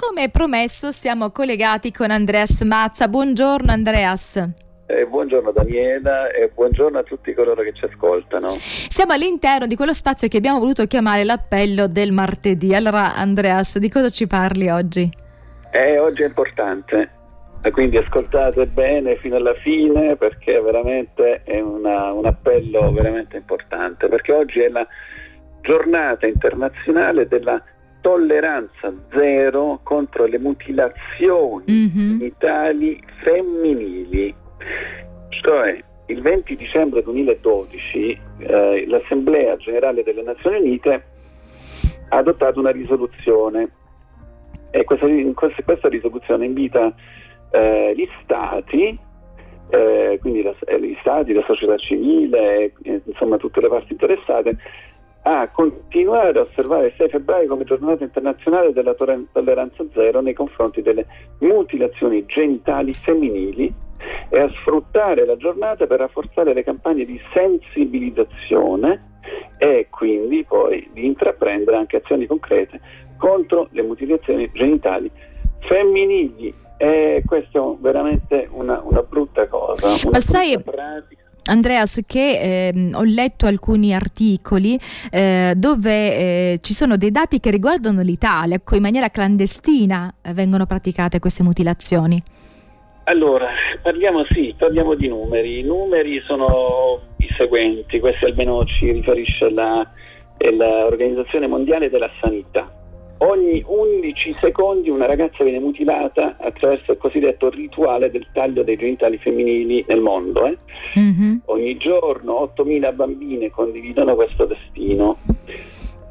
come promesso siamo collegati con Andreas Mazza. Buongiorno Andreas. Buongiorno Daniela e buongiorno a tutti coloro che ci ascoltano. Siamo all'interno di quello spazio che abbiamo voluto chiamare l'appello del martedì. Allora Andreas, di cosa ci parli oggi? Oggi è importante, quindi ascoltate bene fino alla fine, perché veramente è un appello veramente importante, perché oggi è la giornata internazionale della tolleranza zero contro le mutilazioni genitali femminili. Cioè, il 20 dicembre 2012 l'Assemblea Generale delle Nazioni Unite ha adottato una risoluzione e questa risoluzione invita gli Stati, quindi gli Stati, la società civile, insomma tutte le parti interessate, a continuare a osservare il 6 febbraio come giornata internazionale della tolleranza zero nei confronti delle mutilazioni genitali femminili e a sfruttare la giornata per rafforzare le campagne di sensibilizzazione e quindi poi di intraprendere anche azioni concrete contro le mutilazioni genitali femminili. Questo è veramente una brutta cosa, ma sai pratica. Andreas, che ho letto alcuni articoli dove ci sono dei dati che riguardano l'Italia, in maniera clandestina vengono praticate queste mutilazioni. Allora, parliamo di numeri. I numeri sono i seguenti, questo almeno ci riferisce l'Organizzazione Mondiale della Sanità. Ogni 11 secondi una ragazza viene mutilata attraverso il cosiddetto rituale del taglio dei genitali femminili nel mondo. Ogni giorno 8.000 bambine condividono questo destino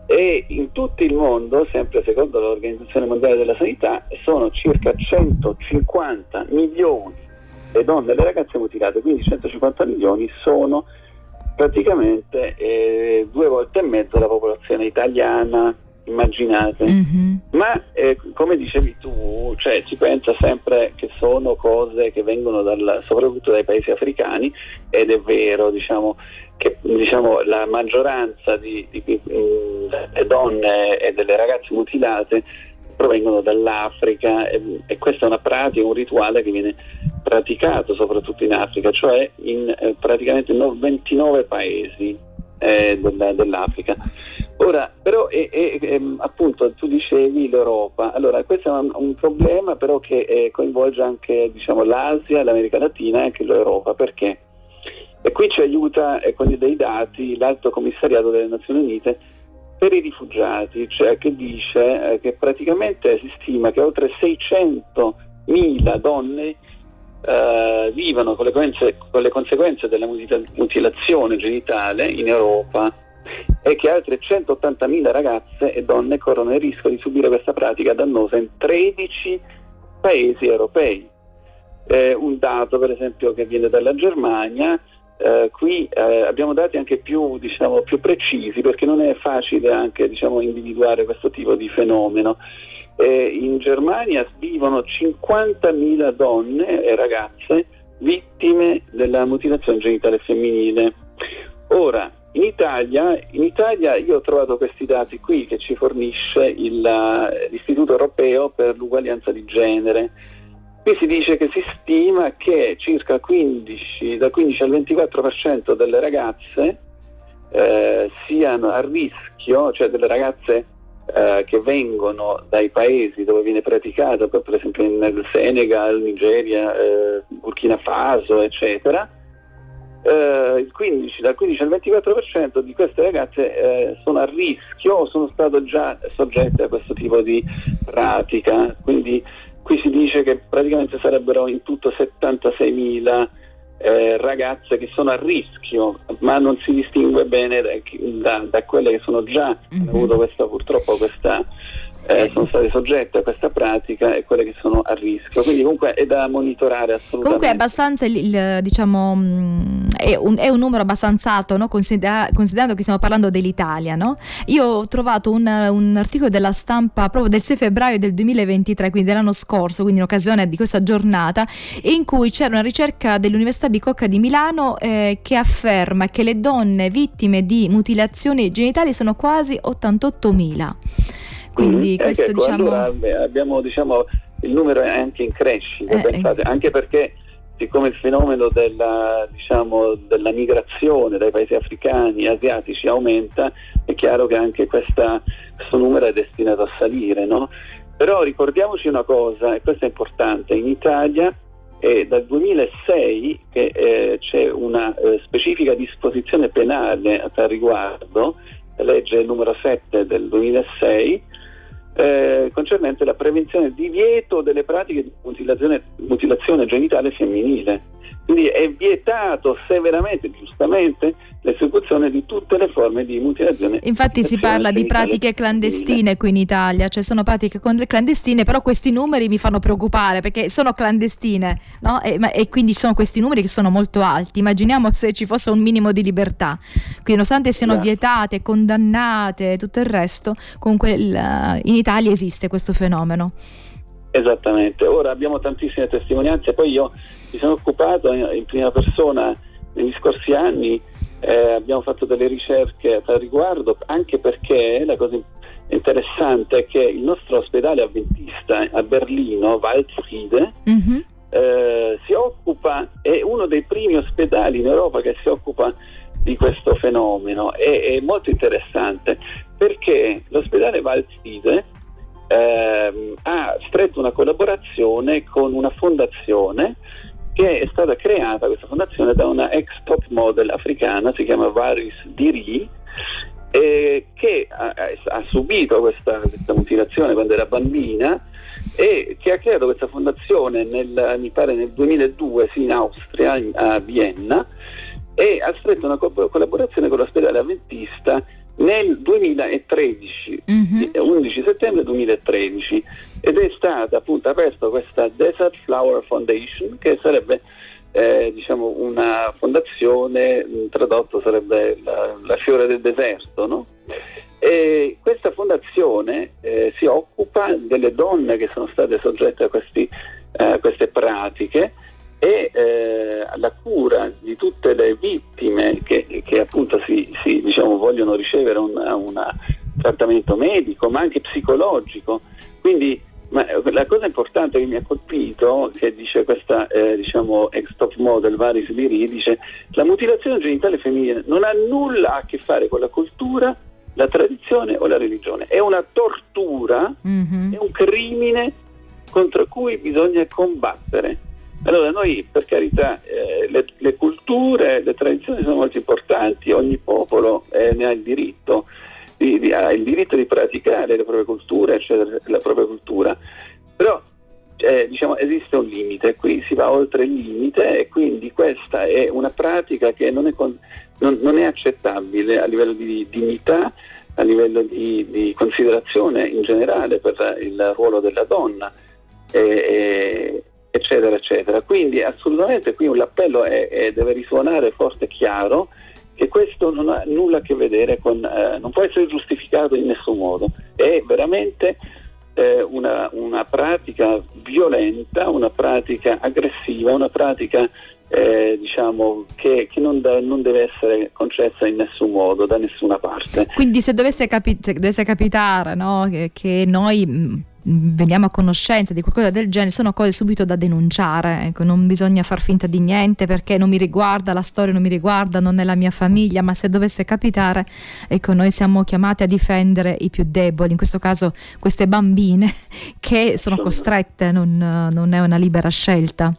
e in tutto il mondo, sempre secondo l'Organizzazione Mondiale della Sanità, sono circa 150 milioni le donne e le ragazze mutilate, quindi 150 milioni sono praticamente 2,5 volte la popolazione italiana. Immaginate, ma come dicevi tu, cioè si pensa sempre che sono cose che vengono soprattutto dai paesi africani, ed è vero, che la maggioranza delle donne e delle ragazze mutilate provengono dall'Africa e questa è una pratica, un rituale che viene praticato soprattutto in Africa, cioè in praticamente 29 paesi dell'Africa. Ora però appunto tu dicevi l'Europa, allora questo è un problema però che coinvolge anche l'Asia, l'America Latina e anche l'Europa, perché e qui ci aiuta con dei dati l'Alto Commissariato delle Nazioni Unite per i rifugiati, cioè che dice che praticamente si stima che oltre 600.000 donne vivono con le conseguenze della mutilazione genitale in Europa e che altre 180.000 ragazze e donne corrono il rischio di subire questa pratica dannosa in 13 paesi europei. Un dato per esempio che viene dalla Germania, qui abbiamo dati anche più precisi, perché non è facile anche individuare questo tipo di fenomeno. In Germania vivono 50.000 donne e ragazze vittime della mutilazione genitale femminile. Ora, in Italia io ho trovato questi dati qui che ci fornisce l'Istituto Europeo per l'Uguaglianza di Genere. Qui si dice che si stima che circa dal 15 al 24% delle ragazze siano a rischio, cioè delle ragazze che vengono dai paesi dove viene praticato, per esempio nel Senegal, Nigeria, Burkina Faso, eccetera, dal 15 al 24% di queste ragazze sono a rischio o sono state già soggette a questo tipo di pratica. Quindi qui si dice che praticamente sarebbero in tutto 76.000 ragazze che sono a rischio, ma non si distingue bene da quelle che sono già avuto purtroppo sono state soggette a questa pratica e quelle che sono a rischio, quindi comunque è da monitorare assolutamente. Comunque è abbastanza è un numero abbastanza alto, no? Considerando che stiamo parlando dell'Italia, no? Io ho trovato un articolo della Stampa proprio del 6 febbraio del 2023, quindi dell'anno scorso, quindi in occasione di questa giornata, in cui c'era una ricerca dell'Università Bicocca di Milano che afferma che le donne vittime di mutilazioni genitali sono quasi 88.000. Quindi questo, diciamo, allora abbiamo, diciamo, il numero è anche in crescita, pensate, anche perché siccome il fenomeno della, diciamo, della migrazione dai paesi africani, asiatici aumenta, è chiaro che anche questo numero è destinato a salire, no? Però ricordiamoci una cosa, e questo è importante, in Italia dal 2006 che c'è una specifica disposizione penale a tal riguardo, la legge numero 7 del 2006, concernente la prevenzione e divieto delle pratiche di mutilazione genitale femminile. Quindi è vietato severamente, giustamente, l'esecuzione di tutte le forme di mutilazione. Infatti si parla di pratiche clandestine qui in Italia, cioè sono pratiche clandestine, però questi numeri mi fanno preoccupare perché sono clandestine, no? E quindi sono questi numeri che sono molto alti. Immaginiamo se ci fosse un minimo di libertà. Quindi nonostante siano vietate, condannate e tutto il resto, comunque in Italia esiste questo fenomeno. Esattamente, ora abbiamo tantissime testimonianze, poi io mi sono occupato in prima persona negli scorsi anni, abbiamo fatto delle ricerche a tal riguardo, anche perché la cosa interessante è che il nostro ospedale avventista a Berlino, Waldfriede, si occupa, è uno dei primi ospedali in Europa che si occupa di questo fenomeno, è molto interessante perché l'ospedale Waldfriede ha stretto una collaborazione con una fondazione che è stata creata, questa fondazione, da una ex top model africana, si chiama Waris Dirie, che ha subito questa mutilazione quando era bambina e che ha creato questa fondazione mi pare nel 2002, sì, in Austria, a Vienna, e ha stretto una collaborazione con l'ospedale avventista nel 2013, 11 settembre 2013, ed è stata appunto aperta questa Desert Flower Foundation, che sarebbe diciamo una fondazione, tradotto sarebbe la fiore del deserto, no? E questa fondazione si occupa delle donne che sono state soggette a queste pratiche e la cura di tutte le vittime che appunto si diciamo vogliono ricevere un trattamento medico ma anche psicologico. Quindi la cosa importante che mi ha colpito, che dice questa diciamo ex top model Waris Dirie, dice: la mutilazione genitale femminile non ha nulla a che fare con la cultura, la tradizione o la religione, è una tortura, è un crimine contro cui bisogna combattere. Allora noi, per carità, le culture, le tradizioni sono molto importanti, ogni popolo ne ha il diritto, ha il diritto di praticare le proprie culture, eccetera, la propria cultura, però diciamo esiste un limite, qui si va oltre il limite e quindi questa è una pratica che non è accettabile a livello di dignità, a livello di considerazione in generale per il ruolo della donna, eccetera eccetera. Quindi assolutamente qui l'appello deve risuonare forte e chiaro che questo non ha nulla a che vedere con non può essere giustificato in nessun modo, è veramente una pratica violenta, una pratica aggressiva, una pratica diciamo che non deve essere concessa in nessun modo, da nessuna parte. Quindi se dovesse capitare, no, che noi veniamo a conoscenza di qualcosa del genere, sono cose subito da denunciare, ecco, non bisogna far finta di niente perché non mi riguarda, la storia non mi riguarda, non è la mia famiglia. Ma se dovesse capitare, ecco, noi siamo chiamati a difendere i più deboli, in questo caso queste bambine che sono costrette, non è una libera scelta.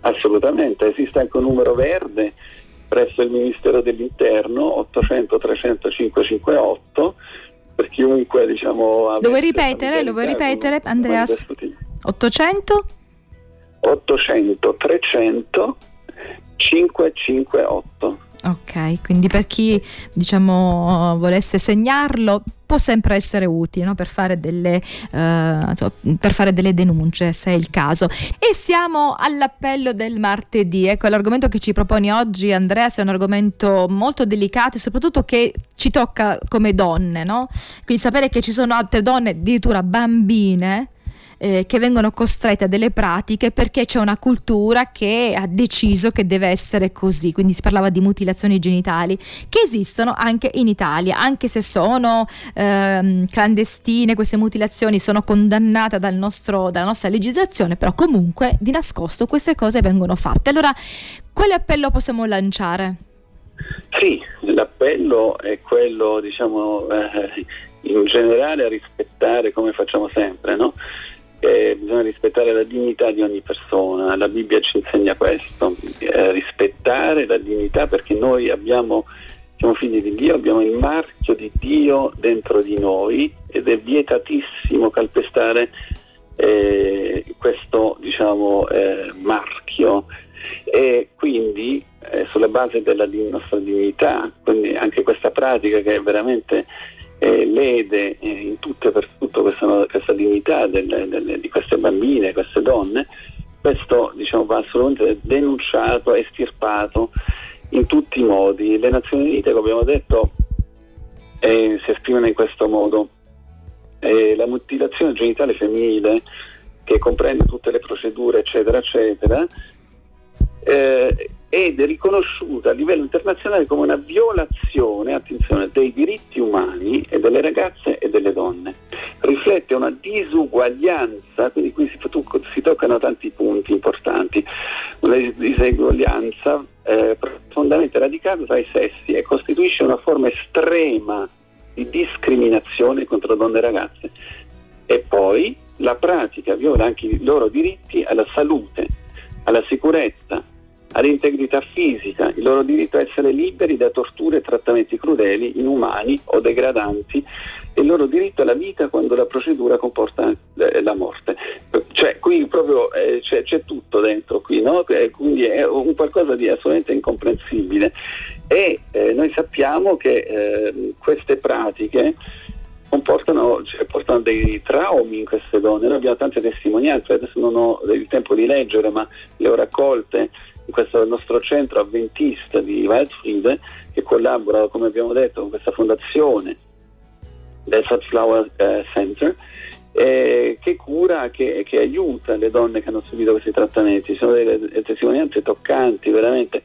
Assolutamente, esiste anche un numero verde presso il Ministero dell'Interno, 800 300 558, per chiunque, diciamo, lo vuoi ripetere Andreas? 800 300 558. Ok, quindi per chi, diciamo, volesse segnarlo, può sempre essere utile, no? Per fare delle denunce, se è il caso. E siamo all'appello del martedì. Ecco, l'argomento che ci proponi oggi, Andrea, è un argomento molto delicato e soprattutto che ci tocca come donne, no? Quindi sapere che ci sono altre donne, addirittura bambine, che vengono costrette a delle pratiche perché c'è una cultura che ha deciso che deve essere così. Quindi si parlava di mutilazioni genitali che esistono anche in Italia, anche se sono clandestine. Queste mutilazioni sono condannate dalla nostra legislazione, però comunque di nascosto queste cose vengono fatte. Allora, quale appello possiamo lanciare? Sì, l'appello è quello, diciamo, in generale a rispettare, come facciamo sempre, no? Bisogna rispettare la dignità di ogni persona, la Bibbia ci insegna questo, rispettare la dignità, perché noi siamo figli di Dio, abbiamo il marchio di Dio dentro di noi ed è vietatissimo calpestare questo, diciamo, marchio. E quindi sulla base della nostra dignità, quindi anche questa pratica che è veramente lede in tutto e per tutto questa dignità di queste bambine, queste donne, questo, diciamo, va assolutamente denunciato, estirpato in tutti i modi. Le Nazioni Unite, come abbiamo detto, si esprimono in questo modo: la mutilazione genitale femminile, che comprende tutte le procedure eccetera eccetera, ed è riconosciuta a livello internazionale come una violazione, attenzione, dei diritti umani e delle ragazze e delle donne. Riflette una disuguaglianza, quindi qui si toccano tanti punti importanti, una disuguaglianza profondamente radicata tra i sessi, e costituisce una forma estrema di discriminazione contro donne e ragazze. E poi la pratica viola anche i loro diritti alla salute, alla sicurezza, all'integrità fisica, il loro diritto a essere liberi da torture e trattamenti crudeli, inumani o degradanti, e il loro diritto alla vita quando la procedura comporta la morte. Cioè, qui proprio c'è tutto dentro qui, no? Quindi è un qualcosa di assolutamente incomprensibile. E noi sappiamo che queste pratiche portano dei traumi in queste donne. Noi abbiamo tante testimonianze, adesso non ho il tempo di leggere, ma le ho raccolte in questo nostro centro avventista di Waldfriede, che collabora, come abbiamo detto, con questa fondazione Desert Flower Center, che cura, che aiuta le donne che hanno subito questi trattamenti. Ci sono delle testimonianze toccanti, veramente.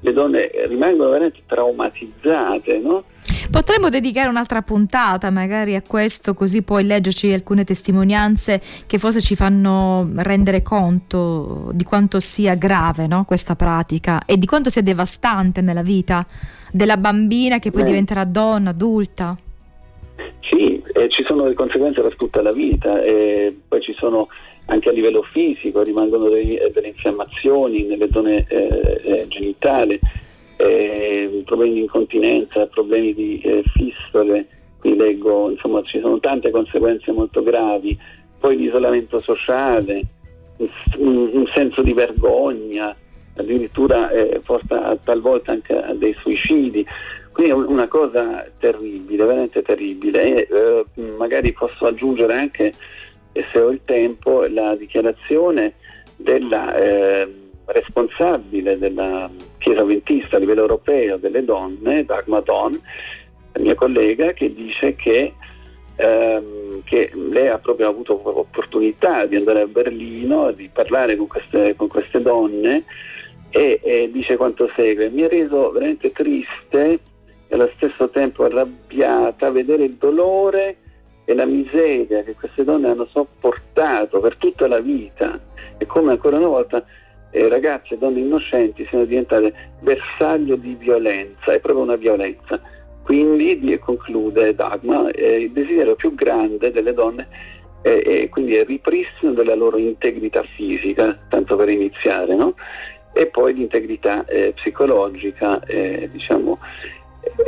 Le donne rimangono veramente traumatizzate, no? Potremmo dedicare un'altra puntata magari a questo, così poi leggerci alcune testimonianze che forse ci fanno rendere conto di quanto sia grave, no, questa pratica, e di quanto sia devastante nella vita della bambina che poi diventerà donna, adulta. Sì, ci sono le conseguenze per tutta la vita, poi ci sono anche a livello fisico, rimangono delle infiammazioni nelle zone genitali, problemi di incontinenza, problemi di fistole, qui leggo, insomma ci sono tante conseguenze molto gravi. Poi l'isolamento sociale, un senso di vergogna, addirittura porta talvolta anche a dei suicidi. Quindi è una cosa terribile, veramente terribile. Magari posso aggiungere anche, se ho il tempo, la dichiarazione della responsabile della Chiesa Avventista a livello europeo delle donne, Dagmar Dorn, la mia collega, che dice che lei ha proprio avuto l'opportunità di andare a Berlino, di parlare con queste donne, e dice quanto segue: mi ha reso veramente triste e allo stesso tempo arrabbiata vedere il dolore e la miseria che queste donne hanno sopportato per tutta la vita, e come ancora una volta ragazze e donne innocenti sono diventate bersaglio di violenza. È proprio una violenza. Quindi, conclude Dagmar, il desiderio più grande delle donne è quindi il ripristino della loro integrità fisica, tanto per iniziare, no? E poi l'integrità psicologica, diciamo.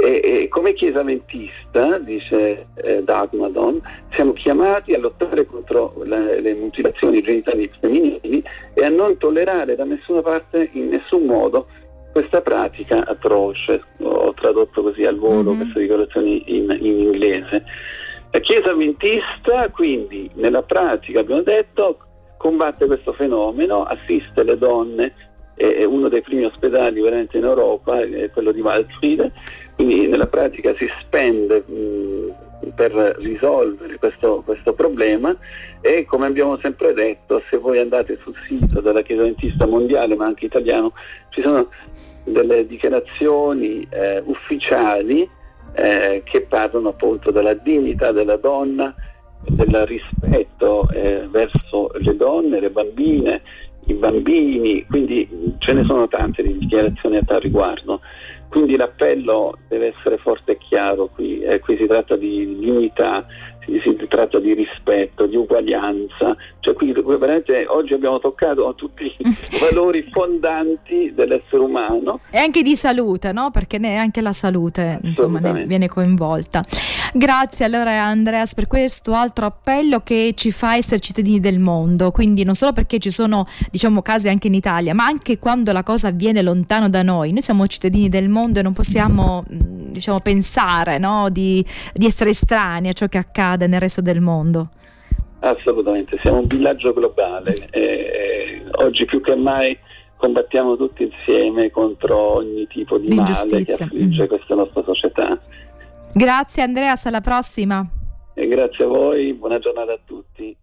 E come Chiesa Avventista, dice Dagmar Dorn, siamo chiamati a lottare contro le mutilazioni genitali femminili e a non tollerare da nessuna parte, in nessun modo, questa pratica atroce. Ho tradotto così al volo queste dichiarazioni in inglese. La Chiesa Avventista, quindi, nella pratica, abbiamo detto, combatte questo fenomeno, assiste le donne. È uno dei primi ospedali veramente in Europa, quello di Waldfriede. Quindi nella pratica si spende per risolvere questo problema. E come abbiamo sempre detto, se voi andate sul sito della Chiesa Adventista Mondiale, ma anche italiano, ci sono delle dichiarazioni ufficiali che parlano appunto della dignità della donna, del rispetto verso le donne, le bambine, i bambini, quindi ce ne sono tante di dichiarazioni a tal riguardo. Quindi l'appello deve essere forte e chiaro qui, qui si tratta di dignità, si tratta di rispetto, di uguaglianza, cioè qui veramente oggi abbiamo toccato tutti i valori fondanti dell'essere umano. E anche di salute, no? Perché anche la salute insomma ne viene coinvolta. Grazie allora Andreas per questo altro appello che ci fa essere cittadini del mondo, quindi non solo perché ci sono diciamo casi anche in Italia, ma anche quando la cosa avviene lontano da noi. Noi siamo cittadini del mondo e non possiamo diciamo pensare, no, di essere estranei a ciò che accade nel resto del mondo. Assolutamente, siamo un villaggio globale e oggi più che mai combattiamo tutti insieme contro ogni tipo di male che affligge questa nostra società. Grazie Andreas, alla prossima. E grazie a voi, buona giornata a tutti.